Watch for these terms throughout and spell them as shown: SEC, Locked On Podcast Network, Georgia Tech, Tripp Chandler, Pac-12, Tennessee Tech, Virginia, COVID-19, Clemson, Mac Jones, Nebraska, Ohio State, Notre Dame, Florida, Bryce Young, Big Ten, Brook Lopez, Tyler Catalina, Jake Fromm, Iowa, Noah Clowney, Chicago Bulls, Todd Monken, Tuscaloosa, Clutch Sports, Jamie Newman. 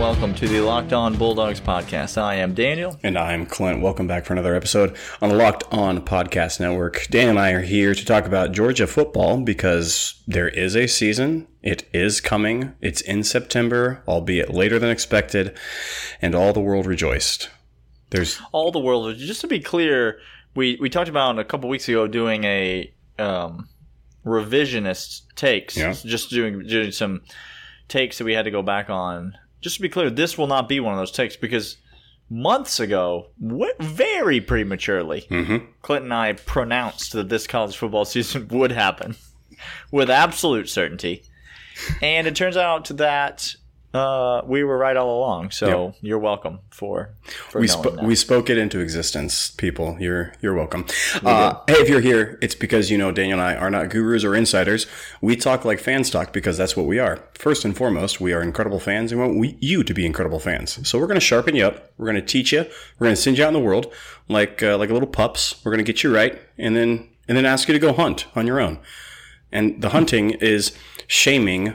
welcome to the Locked On Bulldogs podcast. I am Daniel. And I'm Clint. Welcome back for another episode on the Locked On Podcast Network. Dan and I are here to talk about Georgia football because there is a season. It is coming. It's in September, albeit later than expected, and all the world rejoiced. Just to be clear, we talked about a couple weeks ago doing a revisionist takes, just doing some takes that we had to go back on. Just to be clear, this will not be one of those takes because months ago, very prematurely, Clint and I pronounced that this college football season would happen with absolute certainty. And it turns out that we were right all along. So You're welcome for we spoke it into existence, people. You're welcome. Hey, if you're here, it's because you know Daniel and I are not gurus or insiders. We talk like fans talk because that's what we are. First and foremost, we are incredible fans and want you to be incredible fans. So we're going to sharpen you up. We're going to teach you. We're going to send you out in the world like little pups. We're going to get you right and then ask you to go hunt on your own. And the hunting is shaming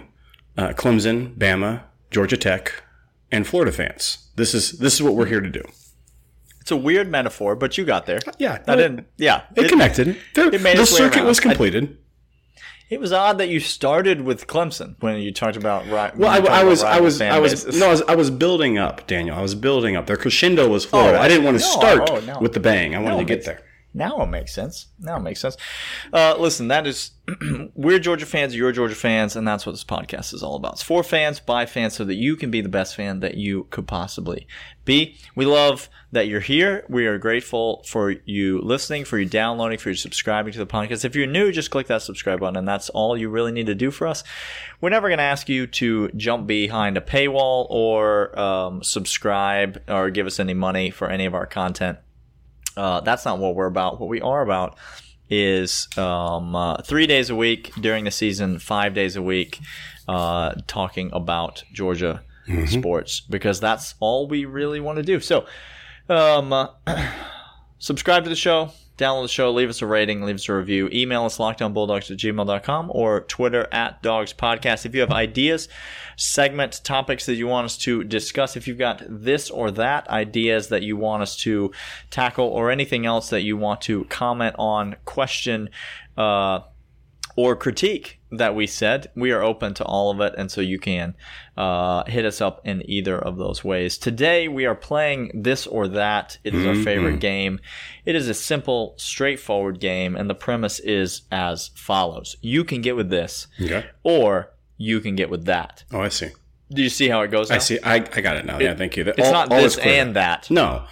Clemson, Bama, Georgia Tech, and Florida fans. This is what we're here to do. It's a weird metaphor, but you got there. Yeah. It connected. The circuit was completed. It was odd that you started with Clemson when you talked about right. Well, I was building up, Daniel. I was building up. Their crescendo was Florida. I didn't want to start with the bang. I wanted to get there. Now it makes sense. Listen, that is we're Georgia fans, you're Georgia fans, and that's what this podcast is all about. It's for fans, by fans, so that you can be the best fan that you could possibly be. We love that you're here. We are grateful for you listening, for you downloading, for you subscribing to the podcast. If you're new, just click that subscribe button, and that's all you really need to do for us. We're never going to ask you to jump behind a paywall or subscribe or give us any money for any of our content. That's not what we're about. What we are about is 3 days a week during the season, 5 days a week, talking about Georgia sports because that's all we really want to do. So subscribe to the show, download the show, leave us a rating, leave us a review. Email us lockdownbulldogs@gmail.com or Twitter @DogsPodcast. If you have ideas, segment topics that you want us to discuss, if you've got this or that ideas that you want us to tackle or anything else that you want to comment on, question, or critique that we said, we are open to all of it, and so you can hit us up in either of those ways. Today, we are playing This or That. It is our favorite game. It is a simple, straightforward game, and the premise is as follows. You can get with this, or you can get with that. Oh, I see. Do you see how it goes now? I see. I got it now. Yeah, thank you. It's not this and that. No.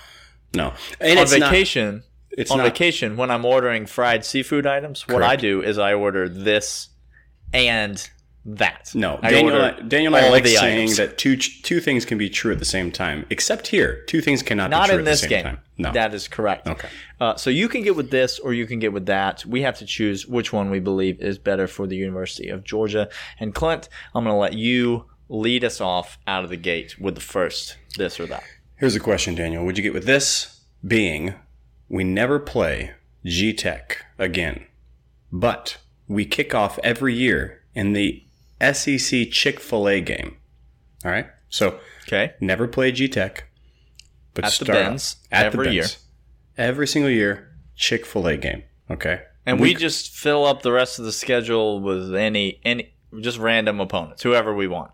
And on vacation... vacation, when I'm ordering fried seafood items, what I do is I order this and that. No, Daniel and I like saying items. That two things can be true at the same time, except here. Two things cannot be true at the same time. No. That is correct. Okay. So you can get with this or you can get with that. We have to choose which one we believe is better for the University of Georgia. And Clint, I'm going to let you lead us off out of the gate with the first this or that. Here's a question, Daniel. Would you get with this being... We never play G-Tech again, but we kick off every year in the SEC Chick fil A game. All right? So never play G-Tech, but at start the Benz, every year. Every single year, Chick fil A game. Okay? And we just fill up the rest of the schedule with any just random opponents, whoever we want.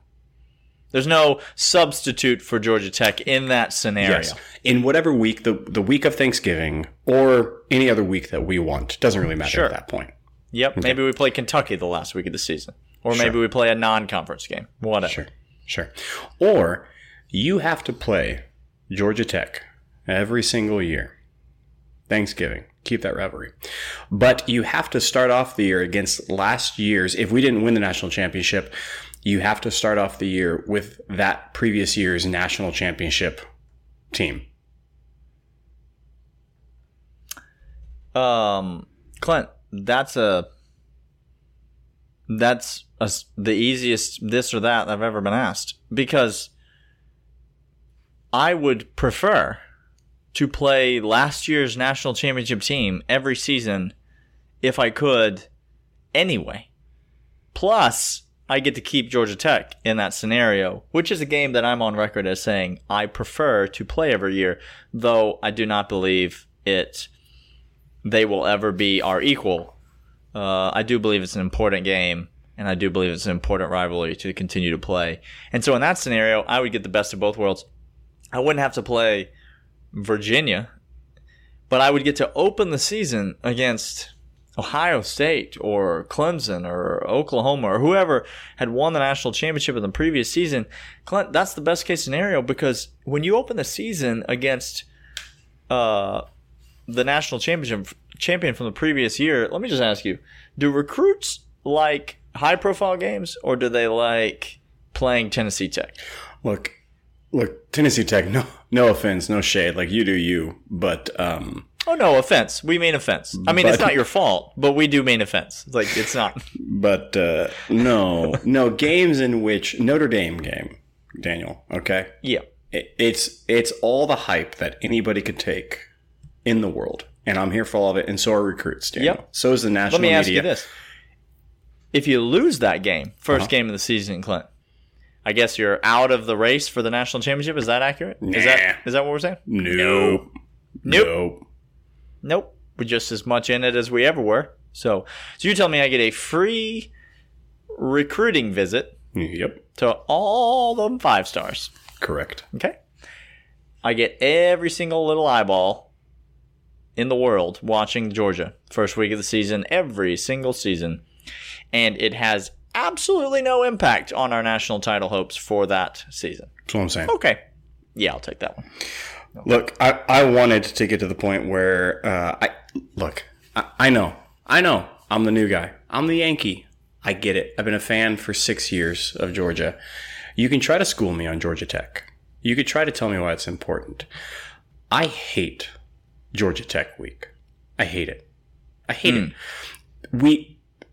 There's no substitute for Georgia Tech in that scenario. Yes. In whatever week, the week of Thanksgiving or any other week that we want. Doesn't really matter at that point. Yep. Okay. Maybe we play Kentucky the last week of the season. Or maybe we play a non-conference game. Whatever. Sure. Or you have to play Georgia Tech every single year. Thanksgiving. Keep that rivalry. But you have to start off the year against last year's, if we didn't win the national championship, you have to start off the year with that previous year's national championship team. Clint, that's the easiest this or that I've ever been asked because I would prefer to play last year's national championship team every season if I could anyway. Plus... I get to keep Georgia Tech in that scenario, which is a game that I'm on record as saying I prefer to play every year, though I do not believe they will ever be our equal. I do believe it's an important game, and I do believe it's an important rivalry to continue to play. And so in that scenario, I would get the best of both worlds. I wouldn't have to play Virginia, but I would get to open the season against Ohio State or Clemson or Oklahoma or whoever had won the national championship in the previous season. That's the best case scenario, because when you open the season against the national champion from the previous year, let me just ask you, do recruits like high-profile games, or do they like playing Tennessee Tech? Look, Tennessee Tech, no offense, no shade. Like, you do you, but oh, no offense. We mean offense. I mean, it's not your fault, but we do mean offense. Like, it's not. But no games in which Notre Dame game, Daniel. Okay. Yeah. It's all the hype that anybody could take in the world, and I'm here for all of it, and so are recruits, Daniel. Yep. So is the national media. Let me ask you this: if you lose that game, first game of the season, Clint, I guess you're out of the race for the national championship. Is that accurate? Nah. Is that what we're saying? Nope. We're just as much in it as we ever were. So you tell me I get a free recruiting visit. Yep. To all them 5 stars. Correct. Okay. I get every single little eyeball in the world watching Georgia first week of the season, every single season. And it has absolutely no impact on our national title hopes for that season. That's what I'm saying. Okay. Yeah, I'll take that one. Okay. Look, I wanted to get to the point where I know I'm the new guy. I'm the Yankee. I get it. I've been a fan for 6 years of Georgia. You can try to school me on Georgia Tech. You could try to tell me why it's important. I hate Georgia Tech week. I hate it. I hate it.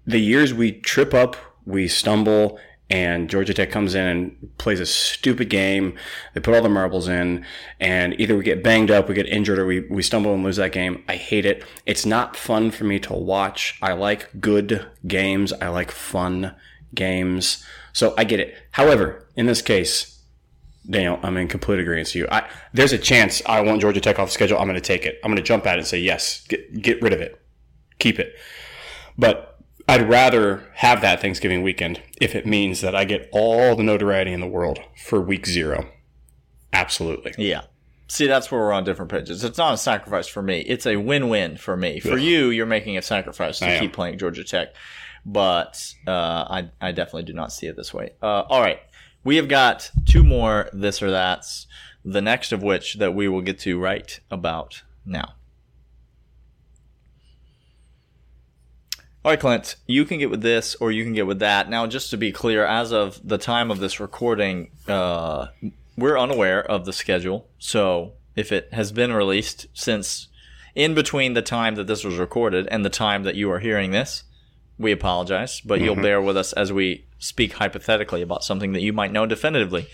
The years we trip up, we stumble, and Georgia Tech comes in and plays a stupid game. They put all the marbles in, and either we get banged up, we get injured, or we stumble and lose that game. I hate it. It's not fun for me to watch. I like good games. I like fun games. So I get it. However, in this case, Daniel, I'm in complete agreement with you. There's a chance I want Georgia Tech off the schedule. I'm going to take it. I'm going to jump at it and say, yes, get rid of it. Keep it. But I'd rather have that Thanksgiving weekend if it means that I get all the notoriety in the world for week 0. Absolutely. Yeah. See, that's where we're on different pages. It's not a sacrifice for me. It's a win-win for me. For you, you're making a sacrifice to keep playing Georgia Tech. But I definitely do not see it this way. All right. We have got 2 more this or that's, the next of which that we will get to right about now. All right, Clint, you can get with this or you can get with that. Now, just to be clear, as of the time of this recording, we're unaware of the schedule. So if it has been released since in between the time that this was recorded and the time that you are hearing this, we apologize. But you'll bear with us as we speak hypothetically about something that you might know definitively.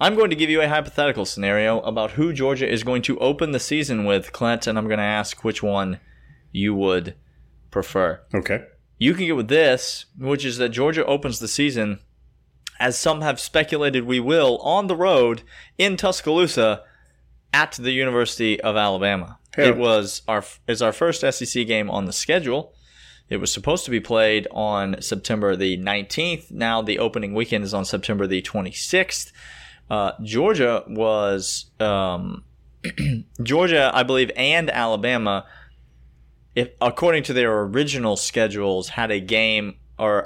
I'm going to give you a hypothetical scenario about who Georgia is going to open the season with, Clint, and I'm going to ask which one you would prefer. Okay. You can get with this, which is that Georgia opens the season, as some have speculated we will, on the road in Tuscaloosa at the University of Alabama. Hey. It's our first SEC game on the schedule. It was supposed to be played on September the 19th. Now the opening weekend is on September the 26th. Georgia was Georgia, I believe, and Alabama, if according to their original schedules, had a game or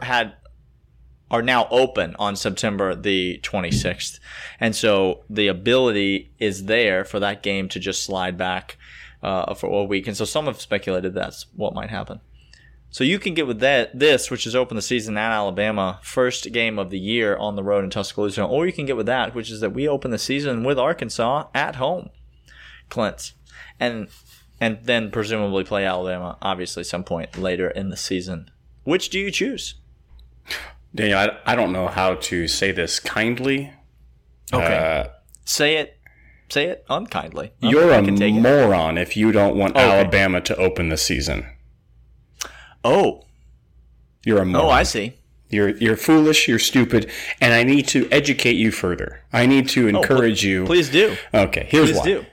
are now open on September the 26th. And so the ability is there for that game to just slide back for a week. And so some have speculated that's what might happen. So you can get with this, which is open the season at Alabama, first game of the year on the road in Tuscaloosa. Or you can get with that, which is that we open the season with Arkansas at home, Clint. And then presumably play Alabama, obviously, some point later in the season. Which do you choose? Daniel, I don't know how to say this kindly. Okay. Say it unkindly. You're a moron if you don't want Alabama to open the season. Oh. You're a moron. Oh, I see. You're foolish, you're stupid, and I need to educate you further. I need to encourage you. Please do. Okay, here's why. Please do.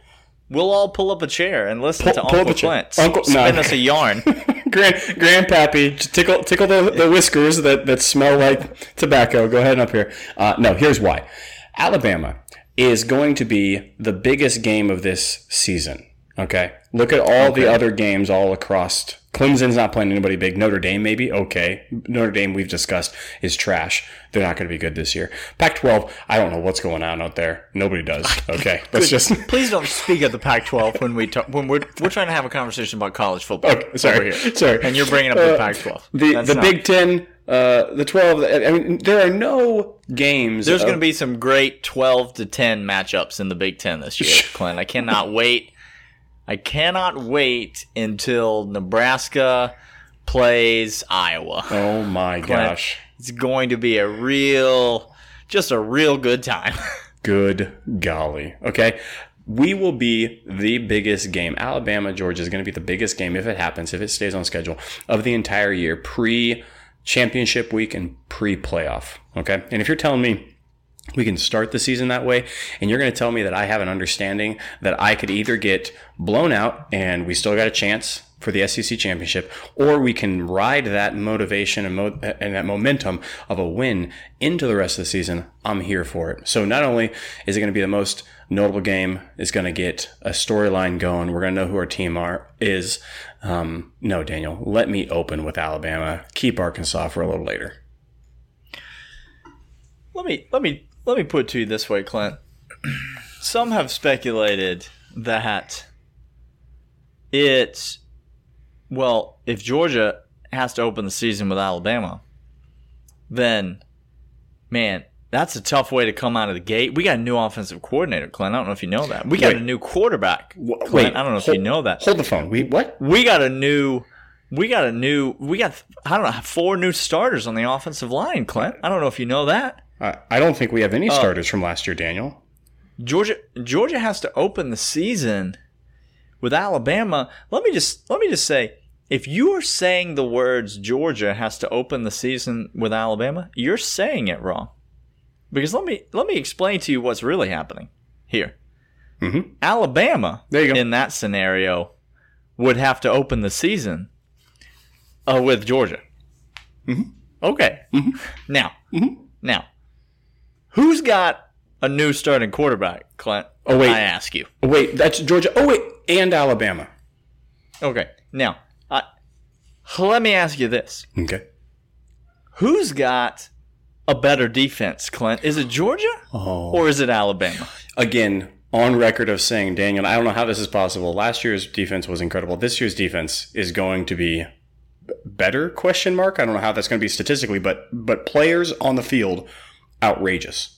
We'll all pull up a chair and listen to Uncle Clint. Spin us a yarn. Grandpappy, tickle the whiskers that smell like tobacco. Go ahead and up here. No, here's why. Alabama is going to be the biggest game of this season. Okay? Look at all the other games all across. Clemson's not playing anybody big. Notre Dame, maybe? Okay. Notre Dame, we've discussed, is trash. They're not going to be good this year. Pac-12, I don't know what's going on out there. Nobody does. Okay. Let's just... Please don't speak of the Pac-12 when we're trying to have a conversation about college football. Okay, sorry. Over here. Sorry. And you're bringing up the Pac-12. The Big Ten... the 12, I mean, there are no games. There's going to be some great 12-10 matchups in the Big Ten this year, Clint. I cannot wait. I cannot wait until Nebraska plays Iowa. Oh, my gosh. It's going to be a real good time. Good golly. Okay. We will be the biggest game. Alabama, Georgia is going to be the biggest game if it happens, if it stays on schedule, of the entire year, pre-championship week and pre-playoff. Okay. And if you're telling me we can start the season that way, and you're going to tell me that I have an understanding that I could either get blown out and we still got a chance for the SEC championship, or we can ride that motivation and that momentum of a win into the rest of the season, I'm here for it. So not only is it going to be the most notable game, it's going to get a storyline going. We're going to know who our team is. No, Daniel, let me open with Alabama. Keep Arkansas for a little later. Let me put it to you this way, Clint. Some have speculated that if Georgia has to open the season with Alabama, then, man, that's a tough way to come out of the gate. We got a new offensive coordinator, Clint. I don't know if you know that. We got a new quarterback, Clint. Wait, I don't know if you know that. Hold the phone. What? We got 4 new starters on the offensive line, Clint. I don't know if you know that. I don't think we have any starters from last year, Daniel. Georgia has to open the season with Alabama. Let me just say, if you are saying the words Georgia has to open the season with Alabama, you're saying it wrong. Because let me explain to you what's really happening here. Mm-hmm. Alabama, in that scenario, would have to open the season with Georgia. Mm-hmm. Okay. Mm-hmm. Now, who's got a new starting quarterback, Clint? Oh, wait. I ask you. Wait, that's Georgia. Oh, wait, and Alabama. Okay. Now, let me ask you this. Okay. Who's got a better defense, Clint? Is it Georgia or is it Alabama? Again, on record of saying, Daniel, I don't know how this is possible. Last year's defense was incredible. This year's defense is going to be better, question mark. I don't know how that's going to be statistically, but players on the field, outrageous.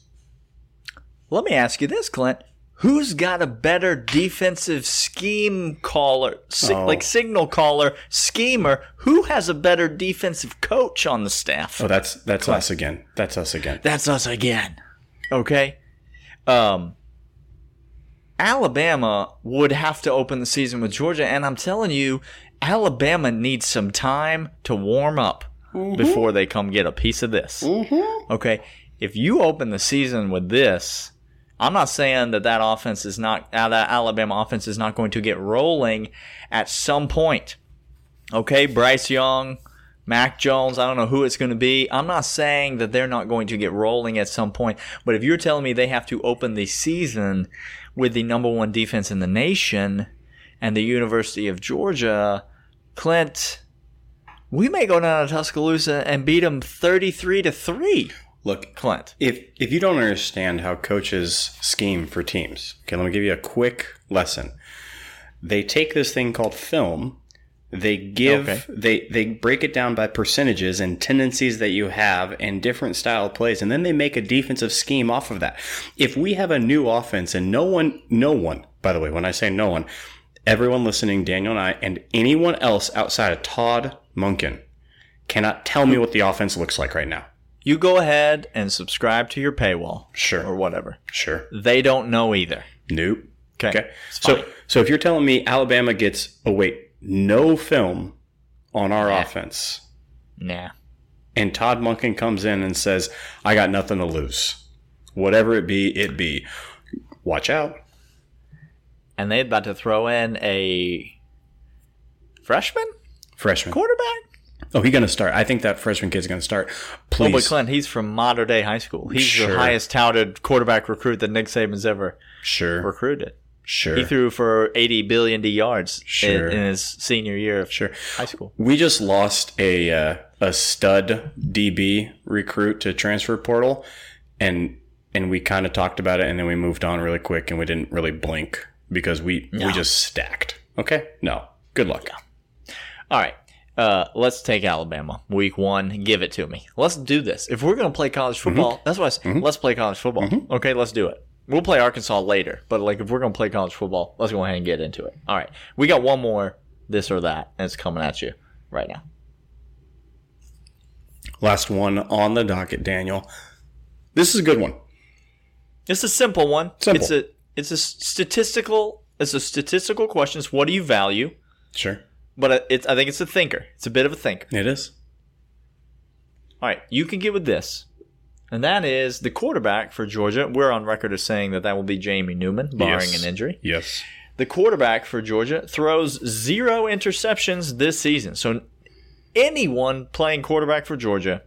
Let me ask you this, Clint. Who's got a better defensive scheme caller, signal caller, schemer? Who has a better defensive coach on the staff? Oh, that's Clint. Us again. That's us again. That's us again. Okay. Alabama would have to open the season with Georgia, and I'm telling you, Alabama needs some time to warm up before they come get a piece of this. Mm-hmm. Okay. If you open the season with this, I'm not saying that Alabama offense is not going to get rolling at some point. Okay, Bryce Young, Mac Jones, I don't know who it's going to be. I'm not saying that they're not going to get rolling at some point. But if you're telling me they have to open the season with the number one defense in the nation and the University of Georgia, Clint, we may go down to Tuscaloosa and beat them 33-3. Look, Clint, if you don't understand how coaches scheme for teams, okay, let me give you a quick lesson. They take this thing called film. They they break it down by percentages and tendencies that you have and different style plays, and then they make a defensive scheme off of that. If we have a new offense and no one, by the way, when I say no one, everyone listening, Daniel and I, and anyone else outside of Todd Monken cannot tell me what the offense looks like right now. You go ahead and subscribe to your paywall. Sure. Or whatever. Sure. They don't know either. Nope. Okay. So if you're telling me Alabama gets no film on our offense. Nah. and Todd Monken comes in and says, I got nothing to lose. Whatever it be, it be. Watch out. And they're about to throw in a freshman quarterback. Oh, he's going to start. I think that freshman kid's going to start. Please. Oh, but Clint, he's from modern day high school. He's the highest touted quarterback recruit that Nick Saban's ever recruited. Sure. He threw for 80 billion yards in his senior year of high school. We just lost a stud DB recruit to transfer portal, and we kind of talked about it, and then we moved on really quick, and we didn't really blink because we just stacked. Okay? No. Good luck. Yeah. All right. Let's take Alabama. Week one, give it to me. Let's do this. If we're going to play college football, that's what I said. Mm-hmm. Let's play college football. Mm-hmm. Okay, let's do it. We'll play Arkansas later, but like if we're going to play college football, let's go ahead and get into it. All right. We got one more this or that, and it's coming at you right now. Last one on the docket, Daniel. This is a good one. It's a simple one. Simple. It's a statistical question. It's what do you value? Sure. But I think it's a thinker. It's a bit of a thinker. It is. All right. You can get with this. And that is the quarterback for Georgia. We're on record as saying that will be Jamie Newman, barring an injury. Yes. The quarterback for Georgia throws 0 interceptions this season. So anyone playing quarterback for Georgia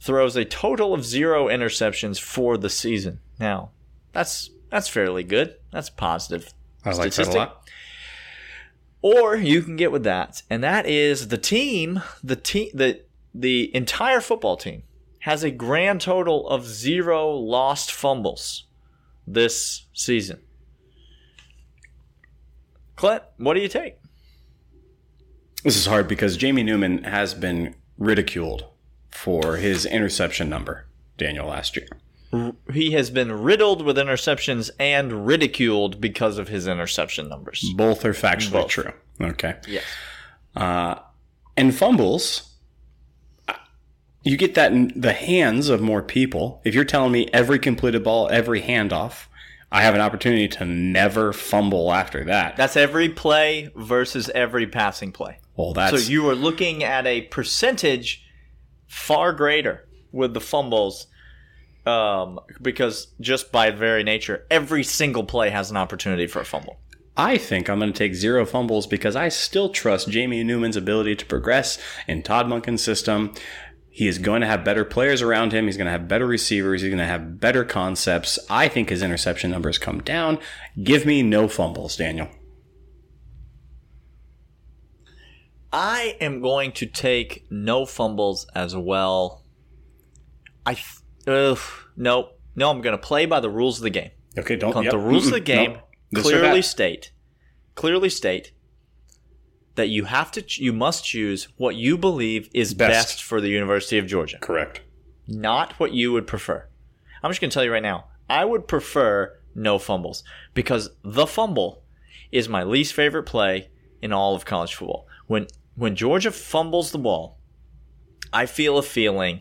throws a total of 0 interceptions for the season. Now, that's fairly good. That's a positive statistic. That a lot. Or you can get with that, and that is the entire football team has a grand total of 0 lost fumbles this season. Clint, what do you take? This is hard because Jamie Newman has been ridiculed for his interception number, Daniel, last year. He has been riddled with interceptions and ridiculed because of his interception numbers. Both are factually true. Okay. Yes. And fumbles... You get that in the hands of more people. If you're telling me every completed ball, every handoff, I have an opportunity to never fumble after that. That's every play versus every passing play. Well, so you are looking at a percentage far greater with the fumbles because just by very nature, every single play has an opportunity for a fumble. I think I'm going to take 0 fumbles because I still trust Jamie Newman's ability to progress in Todd Monken's system. He is going to have better players around him. He's going to have better receivers. He's going to have better concepts. I think his interception numbers come down. Give me no fumbles, Daniel. I am going to take no fumbles as well. No, I'm going to play by the rules of the game. Okay, don't. The rules of the game clearly state that you have to, you must choose what you believe is best for the University of Georgia. Correct. Not what you would prefer. I'm just going to tell you right now, I would prefer no fumbles because the fumble is my least favorite play in all of college football. When Georgia fumbles the ball, I feel a feeling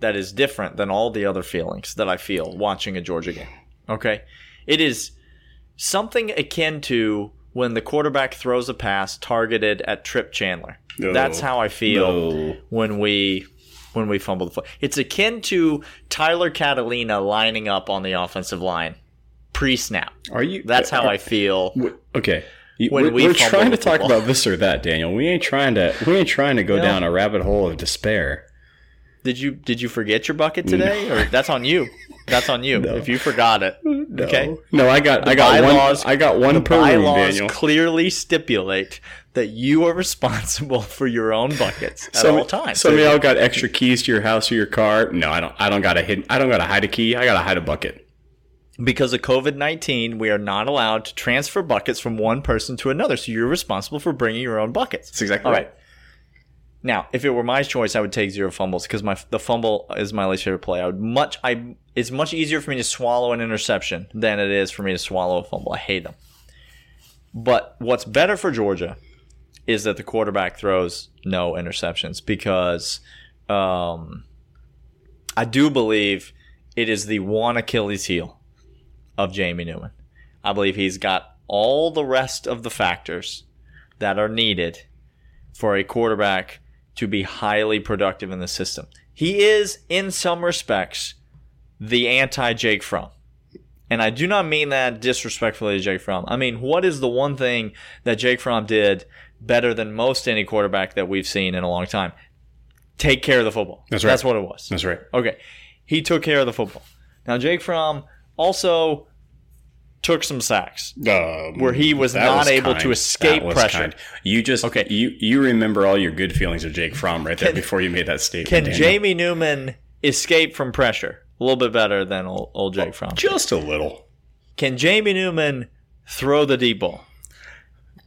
that is different than all the other feelings that I feel watching a Georgia game. Okay? It is something akin to when the quarterback throws a pass targeted at Tripp Chandler. No. That's how I feel when we fumble the foot. It's akin to Tyler Catalina lining up on the offensive line pre-snap. That's how I feel. Okay. We're trying to talk about this or that, Daniel. We ain't trying to go down a rabbit hole of despair. Did you forget your bucket today? No. Or that's on you. That's on you. No. If you forgot it. No. Okay. No, I got one per room, Daniel. The bylaws clearly stipulate that you are responsible for your own buckets at all times. Some of y'all got extra keys to your house or your car. No, I don't gotta hide a key. I gotta hide a bucket. Because of COVID-19, we are not allowed to transfer buckets from one person to another. So you're responsible for bringing your own buckets. That's exactly right. Now, if it were my choice, I would take 0 fumbles because the fumble is my least favorite play. It's much easier for me to swallow an interception than it is for me to swallow a fumble. I hate them. But what's better for Georgia is that the quarterback throws no interceptions because I do believe it is the one Achilles heel of Jamie Newman. I believe he's got all the rest of the factors that are needed for a quarterback to be highly productive in the system. He is, in some respects, the anti-Jake Fromm. And I do not mean that disrespectfully to Jake Fromm. I mean, what is the one thing that Jake Fromm did better than most any quarterback that we've seen in a long time? Take care of the football. That's right. That's what it was. That's right. Okay. He took care of the football. Now, Jake Fromm also took some sacks where he was not able to escape pressure. You just you remember all your good feelings of Jake Fromm right there before you made that statement. Can Jamie Newman escape from pressure a little bit better than old Jake Fromm? Just a little. Can Jamie Newman throw the deep ball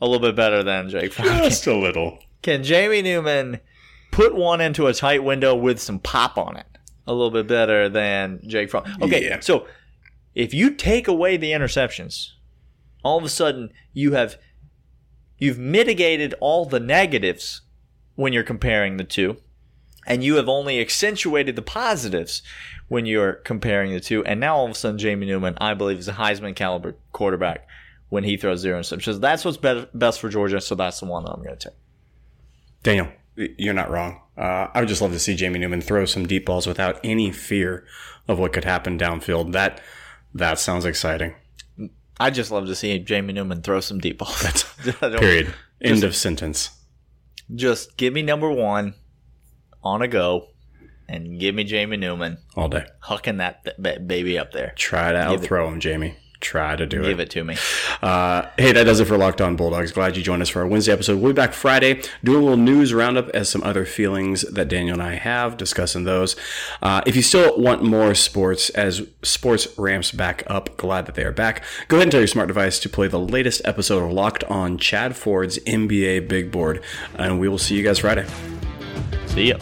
a little bit better than Jake Fromm? Just a little. Can Jamie Newman put one into a tight window with some pop on it a little bit better than Jake Fromm? Okay, yeah. So if you take away the interceptions, all of a sudden you've mitigated all the negatives when you're comparing the two, and you have only accentuated the positives when you're comparing the two. And now all of a sudden, Jamie Newman, I believe, is a Heisman caliber quarterback when he throws zero interceptions. That's what's best for Georgia, so that's the one that I'm going to take. Daniel, you're not wrong. I would just love to see Jamie Newman throw some deep balls without any fear of what could happen downfield. That sounds exciting. I just love to see Jamie Newman throw some deep balls. Period. End of sentence. Just give me number one on a go, and give me Jamie Newman all day, hucking that baby up there. Try to outthrow him, Jamie. Try to do it. Give it to me. Hey, that does it for Locked On Bulldogs. Glad you joined us for our Wednesday episode. We'll be back Friday doing a little news roundup as some other feelings that Daniel and I have, discussing those. If you still want more sports as sports ramps back up, glad that they are back. Go ahead and tell your smart device to play the latest episode of Locked On Chad Ford's NBA Big Board, and we will see you guys Friday. See ya.